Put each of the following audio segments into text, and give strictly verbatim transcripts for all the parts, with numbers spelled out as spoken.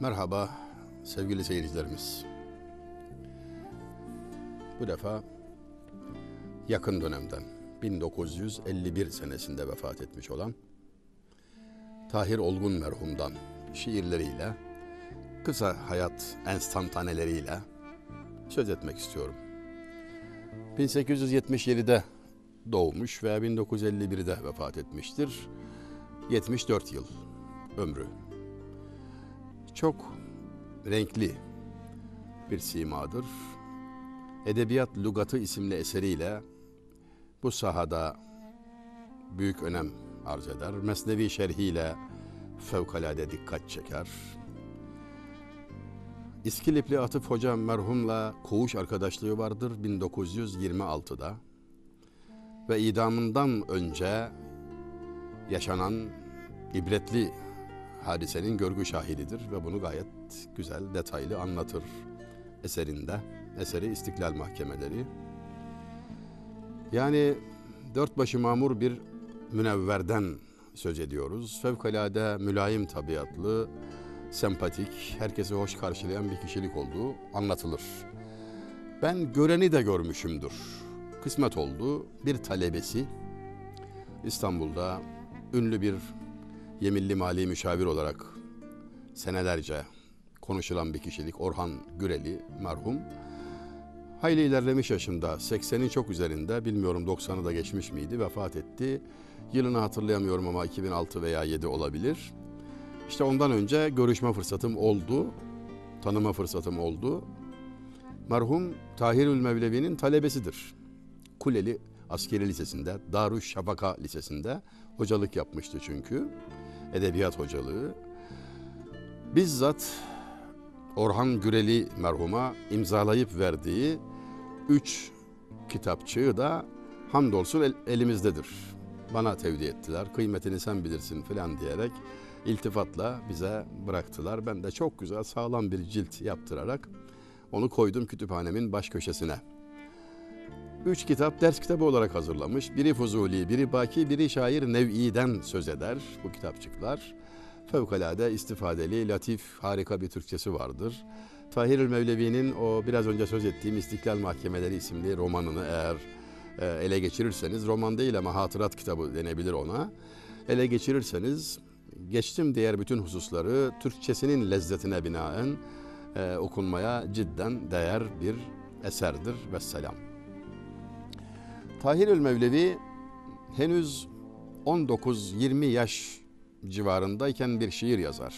Merhaba sevgili seyircilerimiz. Bu defa yakın dönemden bin dokuz yüz elli bir senesinde vefat etmiş olan Tahir Olgun merhumdan şiirleriyle, kısa hayat enstantaneleriyle söz etmek istiyorum. bin sekiz yüz yetmiş yedi'de doğmuş ve bin dokuz yüz elli bir'de vefat etmiştir. yetmiş dört yıl ömrü. Çok renkli bir simadır. Edebiyat Lugatı isimli eseriyle bu sahada büyük önem arz eder. Mesnevi şerhiyle fevkalade dikkat çeker. İskilipli Atıf Hoca merhumla koğuş arkadaşlığı vardır bin dokuz yüz yirmi altı'da ve idamından önce yaşanan ibretli hadisenin görgü şahididir ve bunu gayet güzel, detaylı anlatır eserinde. Eseri İstiklal Mahkemeleri. Yani dört başı mamur bir münevverden söz ediyoruz. Fevkalade mülayim tabiatlı, sempatik, herkesi hoş karşılayan bir kişilik olduğu anlatılır. Ben göreni de görmüşümdür. Kısmet oldu. Bir talebesi İstanbul'da ünlü bir yemilli mali müşavir olarak senelerce konuşulan bir kişilik Orhan Güreli merhum. Hayli ilerlemiş yaşında, seksen'in çok üzerinde, bilmiyorum doksan'ı da geçmiş miydi, vefat etti. Yılını hatırlayamıyorum ama iki bin altı veya yedi olabilir. İşte ondan önce görüşme fırsatım oldu, tanıma fırsatım oldu. Merhum Tahirül Mevlevi'nin talebesidir. Kuleli Askeri Lisesi'nde, Darüşşafaka Lisesi'nde hocalık yapmıştı çünkü. Edebiyat hocalığı. Bizzat Orhan Güreli merhuma imzalayıp verdiği üç kitapçığı da hamdolsun elimizdedir. Bana tevdi ettiler, kıymetini sen bilirsin filan diyerek iltifatla bize bıraktılar. Ben de çok güzel sağlam bir cilt yaptırarak onu koydum kütüphanemin baş köşesine. Üç kitap ders kitabı olarak hazırlamış. Biri Fuzuli, biri Baki, biri Şair Nev'i'den söz eder bu kitapçıklar. Fevkalade istifadeli, latif, harika bir Türkçesi vardır. Tahirül Mevlevi'nin o biraz önce söz ettiğim İstiklal Mahkemeleri isimli romanını eğer e, ele geçirirseniz, roman değil ama hatırat kitabı denebilir ona, ele geçirirseniz, geçtim diğer bütün hususları Türkçesinin lezzetine binaen e, okunmaya cidden değer bir eserdir. Vesselam. Tahirül Mevlevi henüz on dokuz yirmi yaş civarındayken bir şiir yazar.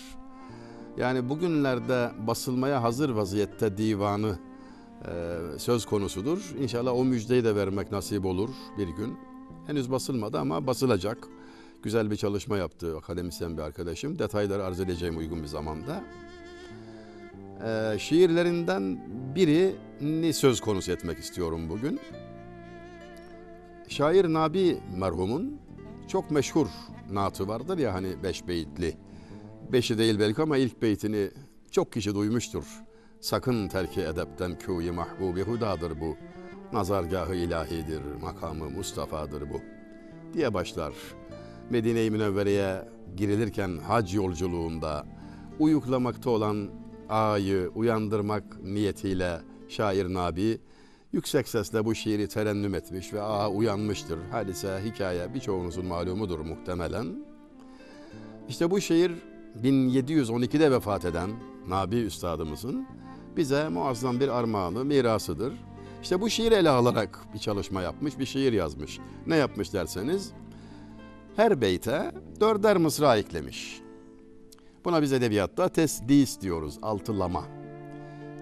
Yani bugünlerde basılmaya hazır vaziyette divanı e, söz konusudur. İnşallah o müjdeyi de vermek nasip olur bir gün. Henüz basılmadı ama basılacak. Güzel bir çalışma yaptı akademisyen bir arkadaşım. Detayları arz edeceğim uygun bir zamanda. E, şiirlerinden birini söz konusu etmek istiyorum bugün. Şair Nabi merhumun çok meşhur naatı vardır ya, hani beş beyitli. Beşi değil belki ama ilk beytini çok kişi duymuştur. Sakın terki edepten kûyi mahbubi hudadır bu. Nazargahı ilahidir, makamı Mustafa'dır bu diye başlar. Medine-i Münevvere'ye girilirken hac yolculuğunda uyuklamakta olan ağayı uyandırmak niyetiyle Şair Nabi yüksek sesle bu şiiri terennüm etmiş ve ağa uyanmıştır. Hadise, hikaye birçoğunuzun malumudur muhtemelen. İşte bu şiir bin yedi yüz on iki'de vefat eden Nabi Üstadımızın bize muazzam bir armağanı, mirasıdır. İşte bu şiiri ele alarak bir çalışma yapmış, bir şiir yazmış. Ne yapmış derseniz, her beyte dörder mısra eklemiş. Buna biz edebiyatta tesdis diyoruz, altılama.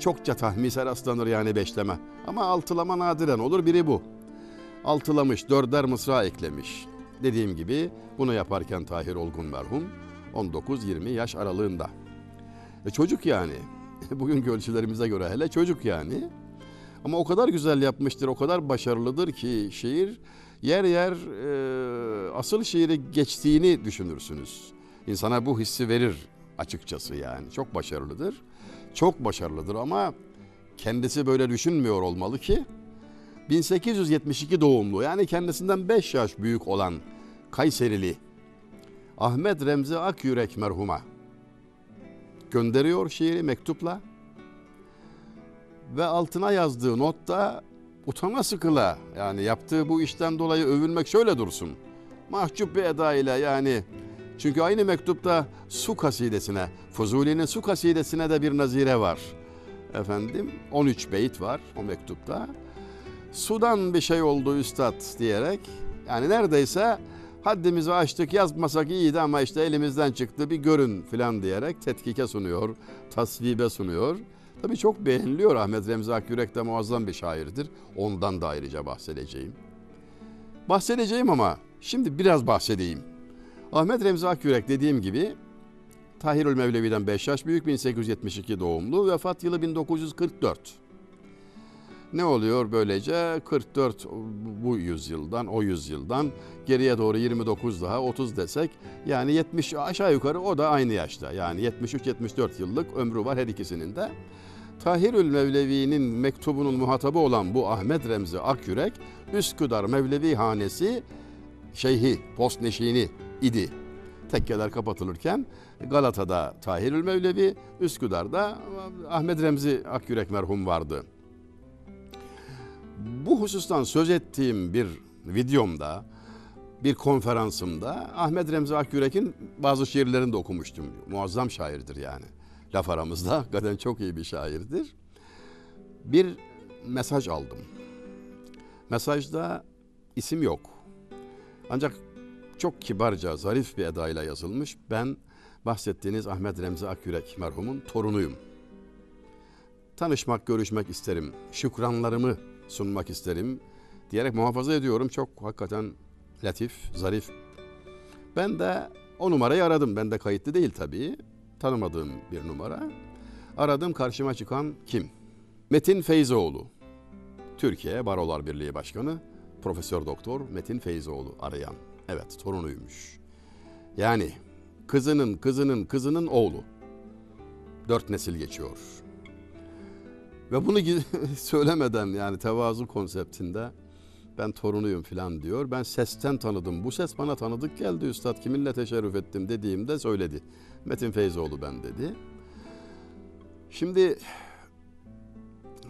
Çokça tahmisel aslanır yani beşleme. Ama altılama nadiren olur, biri bu. Altılamış, dörder mısra eklemiş. Dediğim gibi bunu yaparken Tahir Olgun merhum on dokuz yirmi yaş aralığında. E çocuk yani. Bugünkü ölçülerimize göre hele çocuk yani. Ama o kadar güzel yapmıştır, o kadar başarılıdır ki şiir, yer yer e, asıl şiiri geçtiğini düşünürsünüz. İnsana bu hissi verir açıkçası yani. Çok başarılıdır. Çok başarılıdır ama kendisi böyle düşünmüyor olmalı ki bin sekiz yüz yetmiş iki doğumlu, yani kendisinden beş yaş büyük olan Kayserili Ahmet Remzi Akyürek merhuma gönderiyor şiiri mektupla ve altına yazdığı notta utana sıkıla, yani yaptığı bu işten dolayı övülmek şöyle dursun, mahcup bir eda ile, yani çünkü aynı mektupta su kasidesine, Fuzuli'nin su kasidesine de bir nazire var. Efendim on üç beyit var o mektupta. Sudan bir şey oldu üstad diyerek, yani neredeyse haddimizi aştık, yazmasak iyiydi ama işte elimizden çıktı, bir görün filan diyerek tetkike sunuyor, tasvibe sunuyor. Tabii çok beğeniliyor. Ahmet Remzi Akyürek de muazzam bir şairdir. Ondan da ayrıca bahsedeceğim. Bahsedeceğim ama şimdi biraz bahsedeyim. Ahmet Remzi Akyürek dediğim gibi Tahirül Mevlevi'den beş yaş büyük, bin sekiz yüz yetmiş iki doğumlu, vefat yılı bin dokuz yüz kırk dört. Ne oluyor böylece? kırk dört bu yüzyıldan, o yüzyıldan geriye doğru yirmi dokuz daha, otuz desek yani yetmiş aşağı yukarı, o da aynı yaşta. Yani yetmiş üç yetmiş dört yıllık ömrü var her ikisinin de. Tahirül Mevlevi'nin mektubunun muhatabı olan bu Ahmet Remzi Akyürek, Üsküdar Mevlevi Hanesi şeyhi, postneşini idi. Tekkeler kapatılırken Galata'da Tahirül Mevlevi, Üsküdar'da Ahmet Remzi Akyürek merhum vardı. Bu husustan söz ettiğim bir videomda, bir konferansımda Ahmet Remzi Akyürek'in bazı şiirlerini de okumuştum. Muazzam şairdir yani. Laf aramızda hakikaten çok iyi bir şairdir. Bir mesaj aldım. Mesajda isim yok. Ancak çok kibarca, zarif bir edayla yazılmış. Ben bahsettiğiniz Ahmet Remzi Akyürek merhumun torunuyum. Tanışmak, görüşmek isterim. Şükranlarımı sunmak isterim diyerek muhafaza ediyorum. Çok hakikaten latif, zarif. Ben de o numarayı aradım. Ben de kayıtlı değil tabii. Tanımadığım bir numara. Aradım, karşıma çıkan kim? Metin Feyzioğlu. Türkiye Barolar Birliği Başkanı Profesör Doktor Metin Feyzioğlu arayan. Evet, torunuymuş. Yani kızının, kızının, kızının oğlu. Dört nesil geçiyor. Ve bunu söylemeden, yani tevazu konseptinde ben torunuyum filan diyor. Ben sesten tanıdım. Bu ses bana tanıdık geldi üstad. Kiminle teşerrüf ettim dediğimde söyledi. Metin Feyzioğlu ben dedi. Şimdi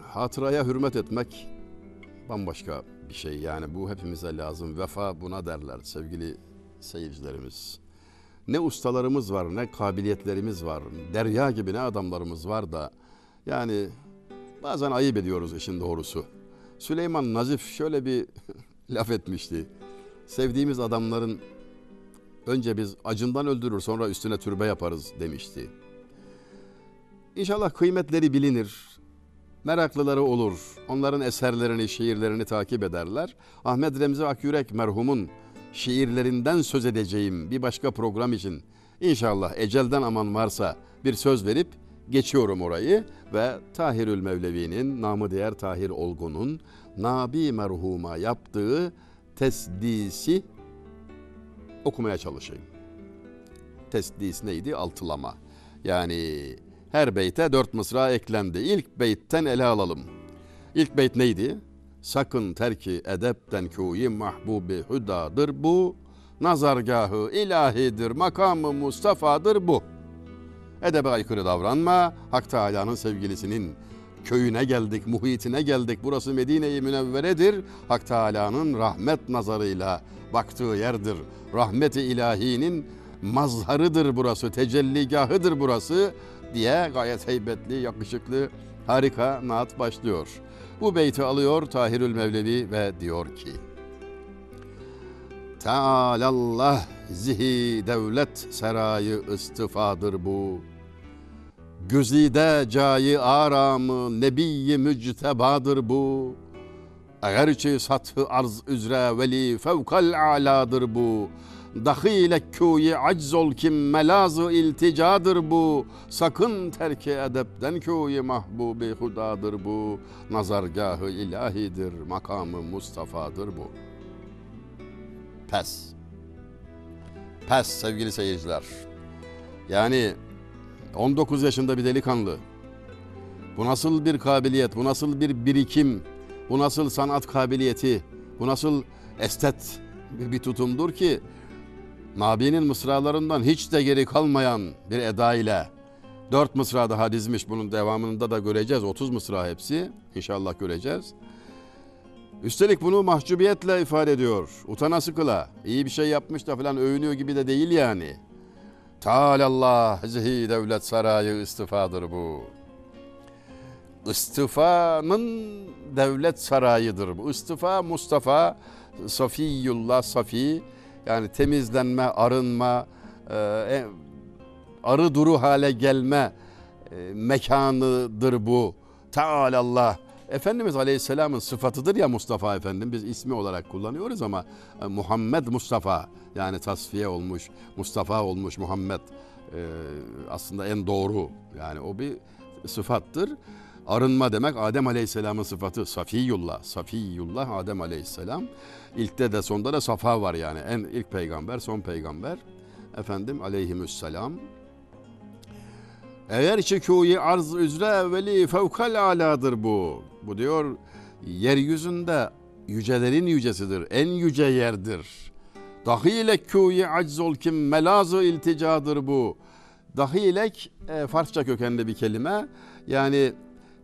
hatıraya hürmet etmek bambaşka bir şey. Yani bu hepimize lazım. Vefa buna derler sevgili seyircilerimiz. Ne ustalarımız var, ne kabiliyetlerimiz var. Derya gibi ne adamlarımız var da yani... Bazen ayıp ediyoruz işin doğrusu. Süleyman Nazif şöyle bir laf etmişti. Sevdiğimiz adamların önce biz acından öldürür, sonra üstüne türbe yaparız demişti. İnşallah kıymetleri bilinir. Meraklıları olur. Onların eserlerini, şiirlerini takip ederler. Ahmet Remzi Akyürek merhumun şiirlerinden söz edeceğim bir başka program için. İnşallah ecelden aman varsa bir söz verip geçiyorum orayı ve Tahirül Mevlevi'nin, namı diğer Tahir Olgun'un Nabi merhuma yaptığı tesdisi okumaya çalışayım. Tesdis neydi? Altılama. Yani her beyte dört mısra eklendi. İlk beytten ele alalım. İlk beyt neydi? Sakın terki edepten kûyi mahbubi hüdadır bu. Nazargahı ilahidir, makamı Mustafa'dır bu. Edebe aykırı davranma, Hak Teâlâ'nın sevgilisinin köyüne geldik, muhitine geldik. Burası Medine-i Münevvere'dir. Hak Teâlâ'nın rahmet nazarıyla baktığı yerdir. Rahmet-i ilahinin mazharıdır burası, tecelligahıdır burası diye gayet heybetli, yakışıklı, harika naat başlıyor. Bu beyti alıyor Tahirül Mevlevi ve diyor ki: Teâlallah zihi devlet serayı istifadır bu. Güzide cayi aramı nebiyi müctebadır bu. Eğerçi sathı arz üzre veli fevkal aladır bu. Dahilek kûyi acz ol kim melazı ilticadır bu. Sakın terki edepten kûyi mahbubi hudadır bu. Nazargahı ilahidir, makamı Mustafa'dır bu. Pes. Pes sevgili seyirciler. Yani on dokuz yaşında bir delikanlı. Bu nasıl bir kabiliyet, bu nasıl bir birikim, bu nasıl sanat kabiliyeti, bu nasıl estet bir tutumdur ki Nabi'nin mısralarından hiç de geri kalmayan bir eda ile Dört mısra daha dizmiş. Bunun devamında da göreceğiz. Otuz mısra hepsi. İnşallah göreceğiz. Üstelik bunu mahcubiyetle ifade ediyor. Utana sıkıla. İyi bir şey yapmış da falan övünüyor gibi de değil yani. Teâlâllâh zihi devlet sarayı istifadır bu. İstifanın devlet sarayıdır bu. İstifa Mustafa, Safiyullah Safi. Yani temizlenme, arınma, e, arı duru hale gelme e, mekanıdır bu. Teâlâllâh. Efendimiz Aleyhisselam'ın sıfatıdır ya Mustafa Efendim. Biz ismi olarak kullanıyoruz ama e, Muhammed Mustafa, yani tasfiye olmuş, Mustafa olmuş Muhammed e, aslında en doğru. Yani o bir sıfattır. Arınma demek Adem Aleyhisselam'ın sıfatı. Safiyullah, Safiyullah Adem Aleyhisselam. İlkte de sonda da safa var yani. En ilk peygamber, son peygamber. Efendim Aleyhisselam. Eğer şekûyi arz üzre evveli fevkal aladır bu. Bu diyor yeryüzünde yücelerin yücesidir. En yüce yerdir. Dahilek kûyi aczol kim melazı ilticadır bu. Dahilek e, Farsça kökenli bir kelime. Yani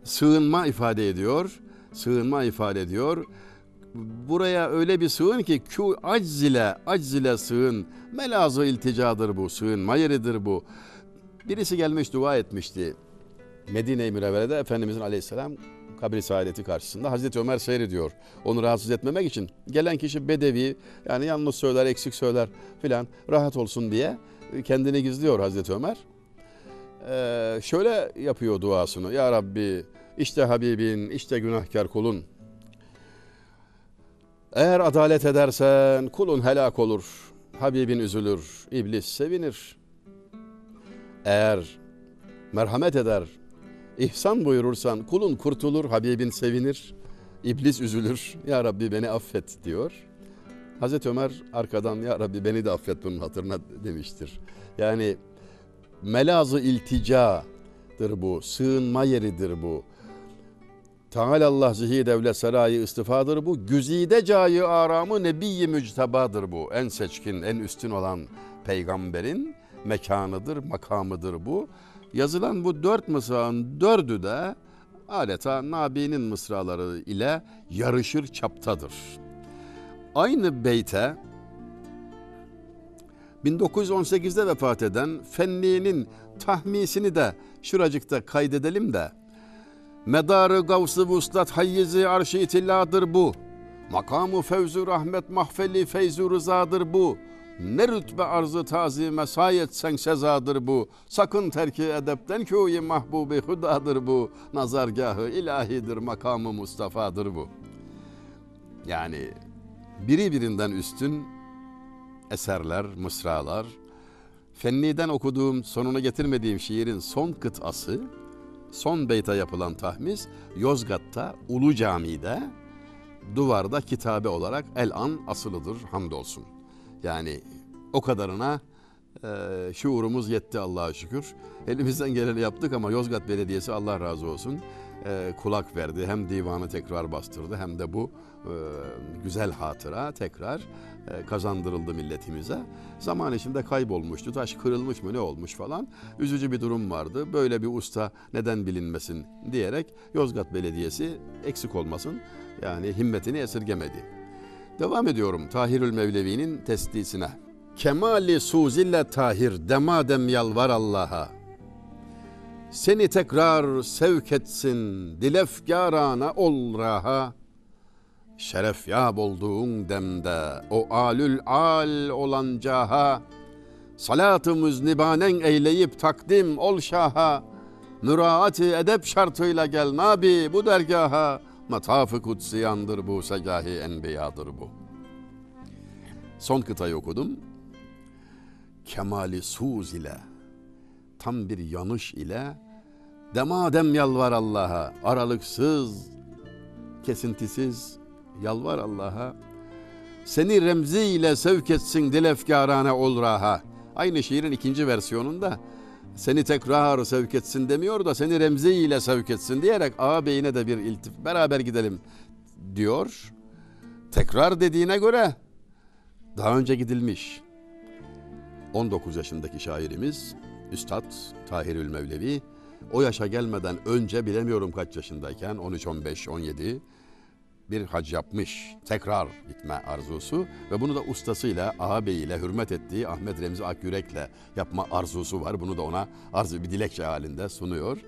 sığınma ifade ediyor. Sığınma ifade ediyor. Buraya öyle bir sığın ki kü acz ile, acz ile sığın. Melazı ilticadır bu. Sığınma yeridir bu. Birisi gelmiş dua etmişti. Medine-i Münevvere'de Efendimizin Aleyhisselam kabri saadeti karşısında. Hazreti Ömer seyrediyor. Onu rahatsız etmemek için gelen kişi bedevi, yani yanlış söyler, eksik söyler filan, rahat olsun diye kendini gizliyor Hazreti Ömer. Ee, şöyle yapıyor duasını. Ya Rabbi, işte Habibin, işte günahkar kulun. Eğer adalet edersen kulun helak olur. Habibin üzülür, iblis sevinir. Eğer merhamet eder, ihsan buyurursan kulun kurtulur, Habibin sevinir, iblis üzülür. Ya Rabbi beni affet diyor. Hazreti Ömer arkadan ya Rabbi beni de affet bunun hatırına demiştir. Yani melazı ilticadır bu, sığınma yeridir bu. Teâlâllâh zihi devlet sarayı istifadır bu. Güzide cayı aramı nebiyyi müctebadır bu. En seçkin, en üstün olan peygamberin mekanıdır, makamıdır bu. Yazılan bu dört mısrağın dördü de adeta Nabi'nin mısraları ile yarışır çaptadır. Aynı beyte bin dokuz yüz on sekiz'de vefat eden Fennî'nin tahmisini de şuracıkta kaydedelim de. Medarı gavs-ı vuslat hayyiz-i arş-ı itilladır bu. Makamı fevzu rahmet mahfeli feyzu rızadır bu. Ne rütbe arz-ı tazime sayetsen sezadır bu. Sakın terki edepten kûyi mahbubi hudadır bu. Nazargahı ilahidir, makamı Mustafa'dır bu. Yani biri birinden üstün eserler, mısralar. Fennî'den okuduğum, sonuna getirmediğim şiirin son kıtası, son beyta yapılan tahmis Yozgat'ta Ulu Camii'de duvarda kitabe olarak el-an asılıdır hamdolsun. Yani o kadarına e, şuurumuz yetti Allah'a şükür. Elimizden geleni yaptık ama Yozgat Belediyesi Allah razı olsun e, kulak verdi. Hem divanı tekrar bastırdı hem de bu e, güzel hatıra tekrar e, kazandırıldı milletimize. Zaman içinde kaybolmuştu, taş kırılmış mı ne olmuş falan. Üzücü bir durum vardı. Böyle bir usta neden bilinmesin diyerek Yozgat Belediyesi eksik olmasın yani himmetini esirgemedi. Devam ediyorum Tahirül Mevlevi'nin teslisine. Kemali suzille Tahir demadem yalvar Allah'a. Seni tekrar sevk etsin dilefkarana ol raha. Şeref yâb olduğun demde o alül al olan caha. Salat-ı müznibanen eyleyip takdim ol şaha. Müraati edep şartıyla gel Nabi bu dergaha. Mataf-ı kutsiyandır bu, segâh-i enbiyadır bu. Son kıtayı okudum. Kemal-i suz ile, tam bir yanış ile, demadem yalvar Allah'a, aralıksız, kesintisiz yalvar Allah'a. Seni remzi ile sevk etsin dilefkârâne ol raha. Aynı şiirin ikinci versiyonunda seni tekrar sevk etsin demiyor da seni remzi ile sevk etsin diyerek ağabeyine de bir iltif beraber gidelim diyor. Tekrar dediğine göre daha önce gidilmiş. on dokuz yaşındaki şairimiz Üstad Tahir Mevlevi o yaşa gelmeden önce, bilemiyorum kaç yaşındayken, on üç, on beş, on yedi bir hac yapmış, tekrar gitme arzusu ve bunu da ustasıyla, ağabeyiyle, hürmet ettiği Ahmet Remzi Akyürek'le yapma arzusu var. Bunu da ona arzu, bir dilekçe halinde sunuyor.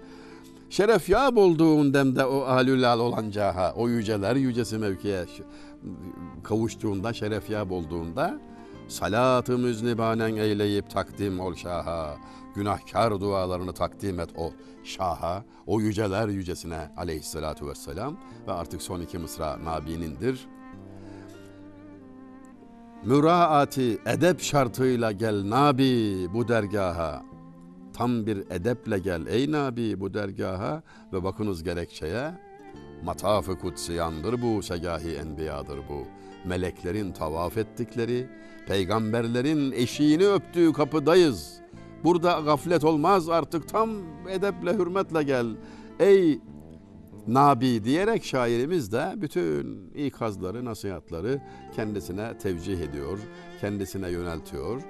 Şeref yâb olduğun demde o alülal olan caha, o yüceler yücesi mevkiye kavuştuğunda, şeref yâb olduğunda salat-ı müznibanen eyleyip takdim ol şaha, günahkar dualarını takdim et o şaha, o yüceler yücesine aleyhissalatu vesselam. Ve artık son iki mısra Nabi'nindir. Müraati edep şartıyla gel Nabi bu dergaha, tam bir edeple gel ey Nabi bu dergaha. Ve bakınız gerekçeye, mataf-ı kutsiyandır bu, segâhi enbiyadır bu. Meleklerin tavaf ettikleri, peygamberlerin eşiğini öptüğü kapıdayız. Burada gaflet olmaz artık, tam edeple, hürmetle gel ey Nabi diyerek şairimiz de bütün ikazları, nasihatları kendisine tevcih ediyor, kendisine yöneltiyor.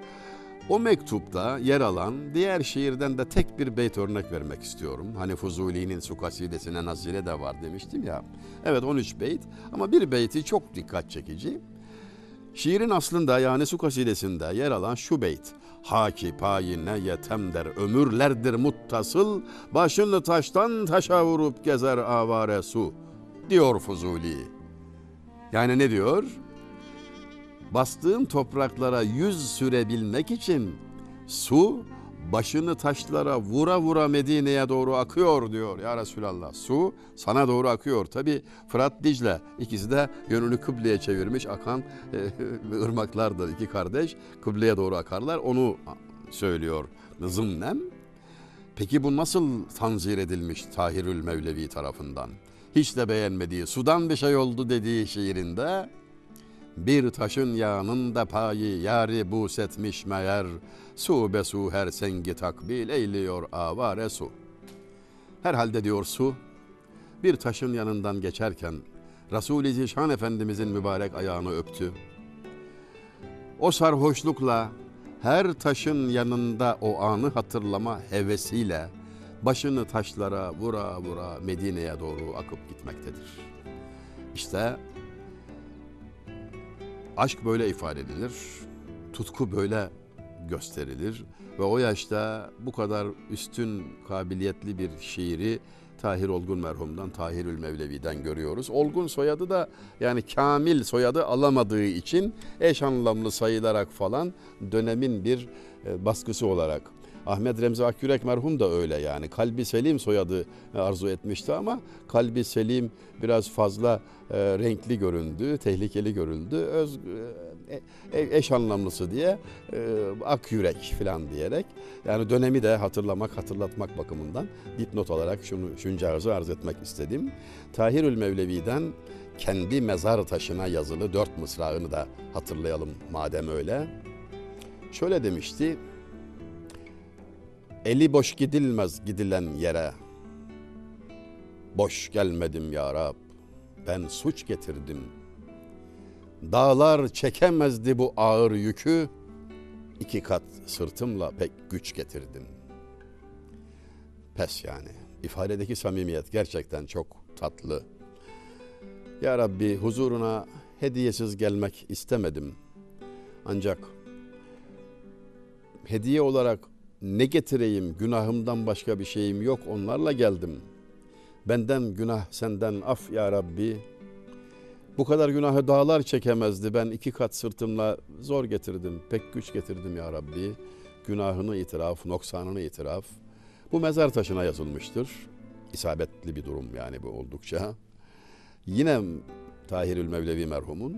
O mektupta yer alan diğer şiirden de tek bir beyt örnek vermek istiyorum. Hani Fuzuli'nin su kasidesine nazire de var demiştim ya. Evet, on üç beyt ama bir beyti çok dikkat çekici. Şiirin aslında, yani su kasidesinde yer alan şu beyt. Haki payine yetem der ömürlerdir muttasıl, başını taştan taşa vurup gezer avare su diyor Fuzuli. Yani ne diyor? Bastığım topraklara yüz sürebilmek için su başını taşlara vura vura Medine'ye doğru akıyor diyor ya Resulallah. Su sana doğru akıyor. Tabi Fırat, Dicle ikisi de yönünü kıbleye çevirmiş akan e, ırmaklardır. İki kardeş kıbleye doğru akarlar, onu söylüyor zımnem. Peki bu nasıl tanzir edilmiş Tahirül Mevlevi tarafından? Hiç de beğenmediği, sudan bir şey oldu dediği şiirinde, bir taşın yanında payı yâri busetmiş meğer, su be su her sengi takbil eyliyor avare su. Herhalde diyor su, bir taşın yanından geçerken Resul-i Zişan Efendimizin mübarek ayağını öptü. O sarhoşlukla, her taşın yanında o anı hatırlama hevesiyle başını taşlara vura vura Medine'ye doğru akıp gitmektedir. İşte aşk böyle ifade edilir, tutku böyle gösterilir ve o yaşta bu kadar üstün kabiliyetli bir şiiri Tahir Olgun merhumdan, Tahirül Mevlevi'den görüyoruz. Olgun soyadı da, yani kamil soyadı alamadığı için eş anlamlı sayılarak falan dönemin bir baskısı olarak. Ahmet Remzi Akyürek merhum da öyle yani. Kalbi Selim soyadı arzu etmişti ama Kalbi Selim biraz fazla e, renkli göründü, tehlikeli görüldü. Öz, e, eş anlamlısı diye e, Akyürek falan diyerek, yani dönemi de hatırlamak, hatırlatmak bakımından dipnot olarak şunu, şunca arzu arz etmek istedim. Tahirül Mevlevi'den kendi mezar taşına yazılı dört mısrağını da hatırlayalım madem öyle. Şöyle demişti. Eli boş gidilmez gidilen yere, boş gelmedim ya Rab, ben suç getirdim. Dağlar çekemezdi bu ağır yükü, iki kat sırtımla pek güç getirdim. Pes yani. İfadedeki samimiyet gerçekten çok tatlı. Ya Rabbi, huzuruna hediyesiz gelmek istemedim. Ancak hediye olarak ne getireyim, günahımdan başka bir şeyim yok, onlarla geldim. Benden günah, senden af ya Rabbi. Bu kadar günahı dağlar çekemezdi, ben iki kat sırtımla zor getirdim, pek güç getirdim ya Rabbi. Günahını itiraf, noksanını itiraf. Bu mezar taşına yazılmıştır. İsabetli bir durum yani bu oldukça. Yine Tahirül Mevlevi merhumun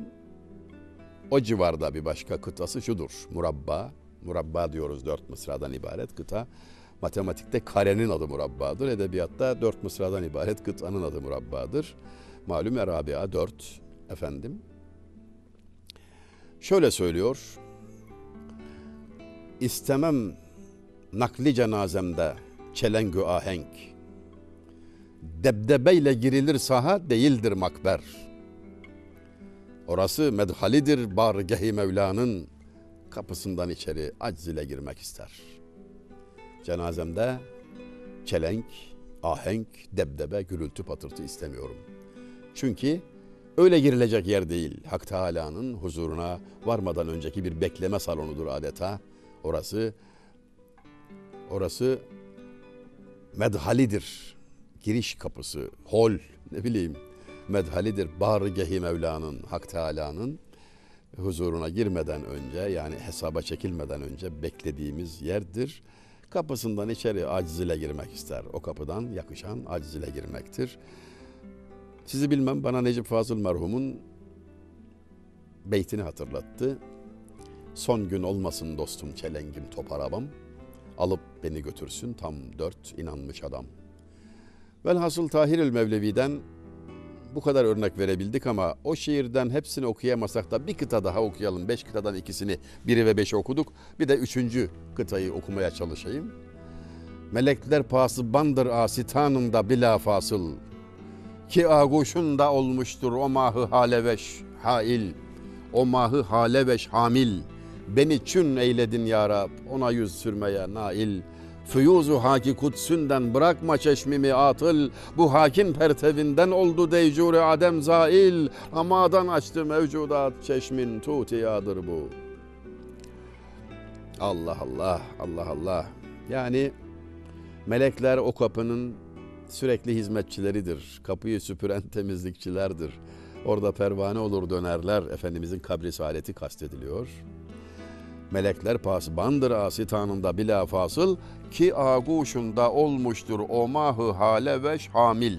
o civarda bir başka kıtası şudur: murabba. Murabba diyoruz, dört mısradan ibaret kıta. Matematikte karenin adı murabbadır. Edebiyatta dört mısradan ibaret kıtanın adı murabbadır. Malum Rabia dört efendim. Şöyle söylüyor. İstemem nakli cenazemde çelengü ahenk. Debdebeyle girilir saha, değildir makber. Orası medhalidir bargeh-i Mevla'nın. Kapısından içeri acz ile girmek ister. Cenazemde kelenk, ahenk, debdebe, gürültü, patırtı istemiyorum. Çünkü öyle girilecek yer değil. Hak Teâlâ'nın huzuruna varmadan önceki bir bekleme salonudur adeta. Orası, orası medhalidir. Giriş kapısı, hol, ne bileyim, medhalidir. Bar-ı Mevla'nın, Hak Teâlâ'nın huzuruna girmeden önce, yani hesaba çekilmeden önce beklediğimiz yerdir. Kapısından içeri aciz ile girmek ister. O kapıdan yakışan aciz ile girmektir. Sizi bilmem bana Necip Fazıl merhumun beytini hatırlattı. Son gün olmasın dostum çelengim toparabam, alıp beni götürsün tam dört inanmış adam. Velhasıl Tahirül Mevlevi'den bu kadar örnek verebildik ama o şiirden hepsini okuyamasak da bir kıta daha okuyalım. Beş kıtadan ikisini, biri ve beşi okuduk. Bir de üçüncü kıtayı okumaya çalışayım. Melekler pasıbandır asitanında bila fasıl, ki ağuşunda olmuştur o mahı haleveş hail, o mahı haleveş hamil, beni çün eyledin ya Rab, ona yüz sürmeye nail. Füyuzu haki kutsünden bırakma çeşmimi atıl, bu hakim pertevinden oldu deycure adem zail, amadan açtı mevcudat çeşmin tutiyadır bu. Allah Allah, Allah Allah. Yani melekler o kapının sürekli hizmetçileridir. Kapıyı süpüren temizlikçilerdir. Orada pervane olur dönerler. Efendimizin kabri saadeti kastediliyor. Melekler pasbandır asitanında bila fasıl, ki ağuşunda olmuştur o mahı hale veş hamil.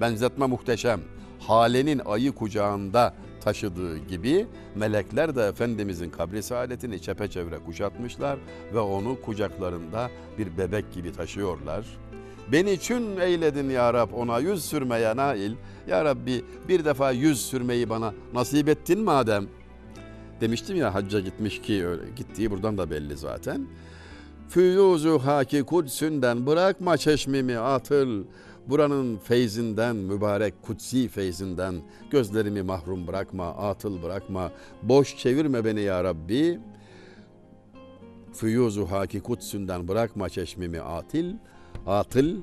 Benzetme muhteşem. Halenin ayı kucağında taşıdığı gibi melekler de Efendimizin kabri saadetini çepeçevre kuşatmışlar ve onu kucaklarında bir bebek gibi taşıyorlar. Beni çün eyledin ya Rab, ona yüz sürmeye nail. Ya Rabbi bir defa yüz sürmeyi bana nasip ettin madem. Demiştim ya hacca gitmiş ki öyle, gittiği buradan da belli zaten. Füyuzu haki kudsünden bırakma çeşmimi atıl. Buranın feyzinden, mübarek kutsi feyzinden gözlerimi mahrum bırakma, atıl bırakma. Boş çevirme beni ya Rabbi. Füyuzu haki kudsünden bırakma çeşmimi atil. Atıl,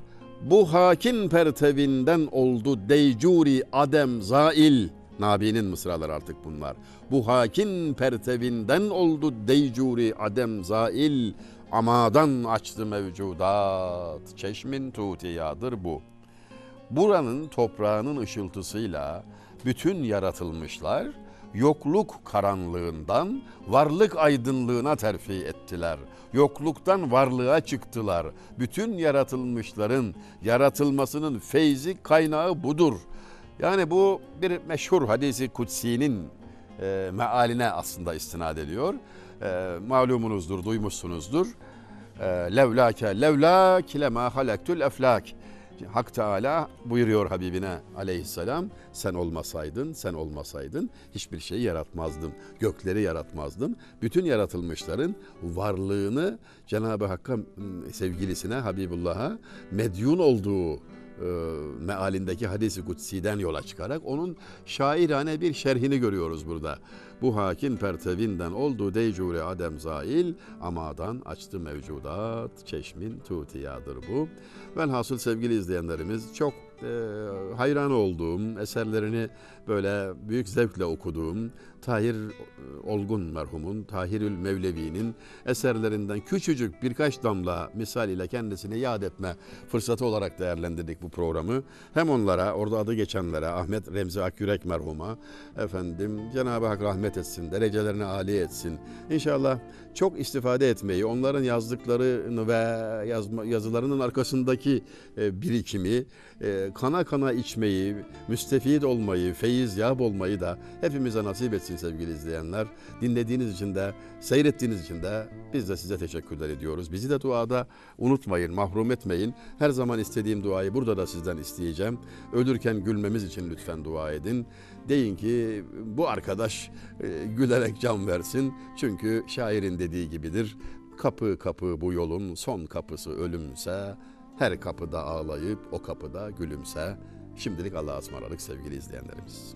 bu hakim pertevinden oldu deycuri adem zail. Nabi'nin mısraları artık bunlar. Bu hakim pertevinden oldu deycuri adem zail, amadan açtı mevcudat çeşmin tutiyadır bu. Buranın toprağının ışıltısıyla bütün yaratılmışlar yokluk karanlığından varlık aydınlığına terfi ettiler. Yokluktan varlığa çıktılar. Bütün yaratılmışların yaratılmasının feyzi, kaynağı budur. Yani bu bir meşhur hadisi kutsinin e, mealine aslında istinad ediyor. E, malumunuzdur, duymuşsunuzdur. E, levlâke levlâ kilemâ halektül eflâk. Hak Teâlâ buyuruyor Habibine aleyhisselam, sen olmasaydın, sen olmasaydın hiçbir şeyi yaratmazdım, gökleri yaratmazdım. Bütün yaratılmışların varlığını Cenab-ı Hakk'a, sevgilisine, Habibullah'a medyun olduğu e, mealindeki hadis-i kutsiden yola çıkarak onun şairane bir şerhini görüyoruz burada. Bu hakim pertevinden oldu deycure adem zail, amadan açtı mevcudat çeşmin tutiyadır bu. Velhasıl sevgili izleyenlerimiz, çok e, hayran olduğum, eserlerini böyle büyük zevkle okuduğum Tahir Olgun merhumun, Tahirül Mevlevi'nin eserlerinden küçücük birkaç damla misaliyle kendisini yad etme fırsatı olarak değerlendirdik bu programı. Hem onlara, orada adı geçenlere, Ahmet Remzi Akyürek merhuma, efendim Cenab-ı Hak rahmet etsin, derecelerini âli etsin. İnşallah çok istifade etmeyi, onların yazdıklarını ve yazma, yazılarının arkasındaki e, birikimi, e, kana kana içmeyi, müstefid olmayı, feyiz yap olmayı da hepimize nasip etsin sevgili izleyenler. Dinlediğiniz için de, seyrettiğiniz için de biz de size teşekkürler ediyoruz. Bizi de duada unutmayın, mahrum etmeyin. Her zaman istediğim duayı burada da sizden isteyeceğim. Ölürken gülmemiz için lütfen dua edin. Deyin ki bu arkadaş e, gülerek can versin. Çünkü şairin dediği gibidir. Kapı kapı bu yolun, son kapısı ölümse, her kapıda ağlayıp o kapıda gülümse. Şimdilik Allah'a ısmarladık sevgili izleyenlerimiz.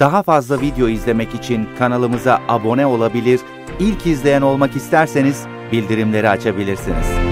Daha fazla video izlemek için kanalımıza abone olabilir, ilk izleyen olmak isterseniz bildirimleri açabilirsiniz.